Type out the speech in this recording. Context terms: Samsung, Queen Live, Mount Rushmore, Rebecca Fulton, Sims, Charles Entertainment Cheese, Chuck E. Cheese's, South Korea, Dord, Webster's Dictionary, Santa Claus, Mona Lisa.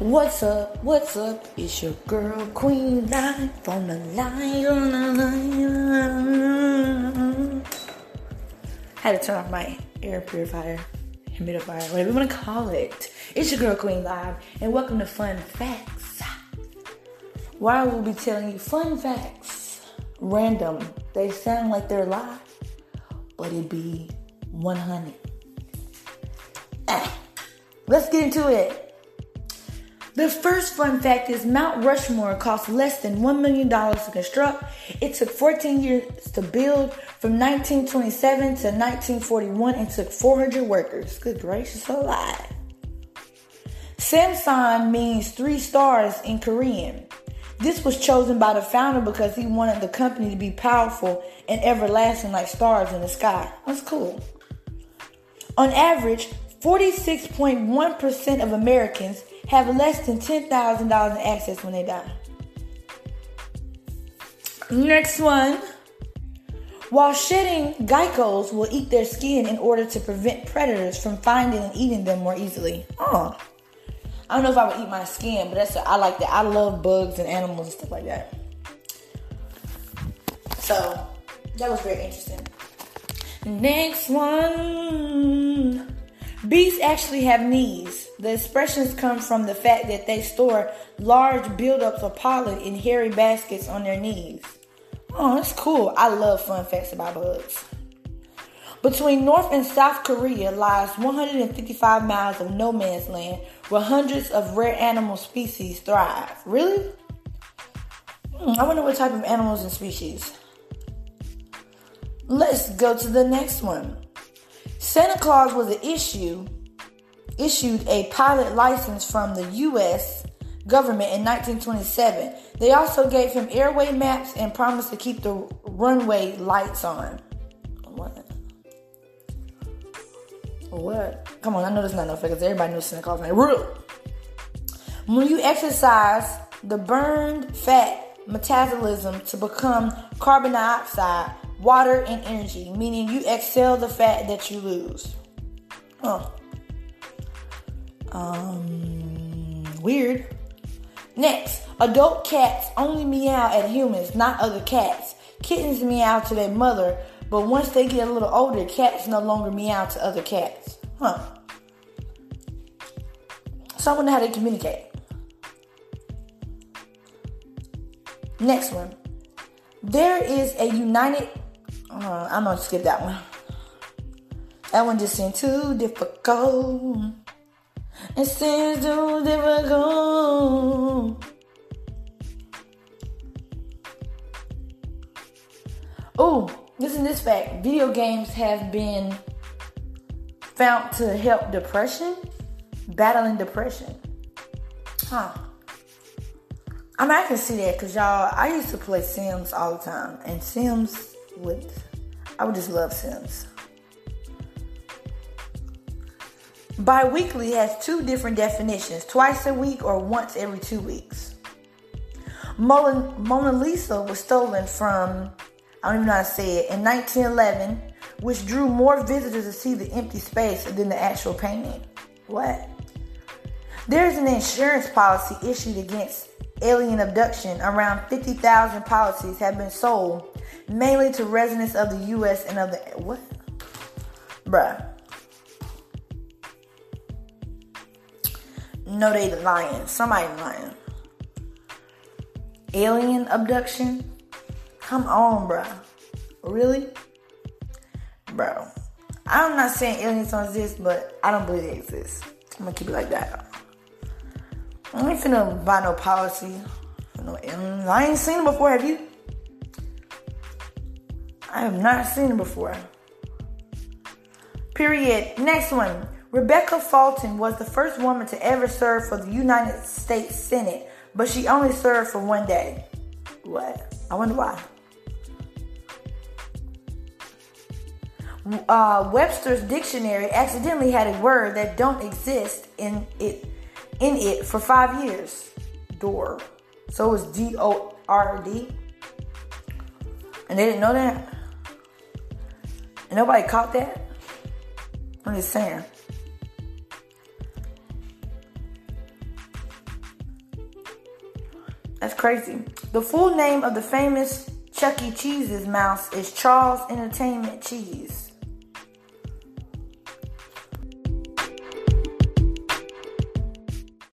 What's up, it's your girl Queen Live on the line. Had to turn off my air purifier, humidifier, whatever you want to call it. It's your girl Queen Live, and welcome to Fun Facts. Why will we be telling you fun facts? Random. They sound like they're live, but it be 100. Let's get into it. The first fun fact is Mount Rushmore cost less than $1 million to construct. It took 14 years to build, from 1927 to 1941, and took 400 workers. Good gracious, alive. Samsung means 3 stars in Korean. This was chosen by the founder because he wanted the company to be powerful and everlasting like stars in the sky. That's cool. On average, 46.1% of Americans have less than $10,000 in assets when they die. Next one. While shedding, geckos will eat their skin in order to prevent predators from finding and eating them more easily. Oh. I don't know if I would eat my skin, but I like that. I love bugs and animals and stuff like that. So, that was very interesting. Next one. Bees actually have knees. The expressions come from the fact that they store large buildups of pollen in hairy baskets on their knees. Oh, that's cool. I love fun facts about bugs. Between North and South Korea lies 155 miles of no man's land where hundreds of rare animal species thrive. Really? I wonder what type of animals and species. Let's go to the next one. Santa Claus was issued a pilot license from the U.S. government in 1927. They also gave him airway maps and promised to keep the runway lights on. What? Come on, I know that's not no fact because everybody knows Santa Claus ain't real. When you exercise, the burned fat metabolism to become carbon dioxide, water, and energy, meaning you exhale the fat that you lose. Weird. Next, adult cats only meow at humans, not other cats. Kittens meow to their mother, but once they get a little older, cats no longer meow to other cats. So I wonder how they communicate. Next one. There is a united... I'm going to skip that one. That one just seemed too difficult. It seems too difficult. Oh, listen to this fact. Video games have been found to help depression. Battling depression. I mean, I can see that because y'all, I used to play Sims all the time. And I would just love Sims. Bi-weekly has 2 different definitions. Twice a week or once every 2 weeks. Mona Lisa was stolen from, I don't even know how to say it, in 1911, which drew more visitors to see the empty space than the actual painting. What? There's an insurance policy issued against alien abduction. Around 50,000 policies have been sold, mainly to residents of the U.S. and of the... What? Bruh. No, they lying. Somebody lying. Alien abduction? Come on, bruh. Really? Bro. I'm not saying aliens don't exist, but I don't believe they exist. I'm gonna keep it like that. I ain't finna buy no policy. I ain't seen it before, have you? I have not seen it before. Period. Next one. Rebecca Fulton was the first woman to ever serve for the United States Senate, but she only served for 1 day. What? I wonder why. Webster's Dictionary accidentally had a word that don't exist in it for 5 years. Dord. So it was D-O-R-D. And they didn't know that. And nobody caught that. I'm just saying. That's crazy. The full name of the famous Chuck E. Cheese's mouse is Charles Entertainment Cheese.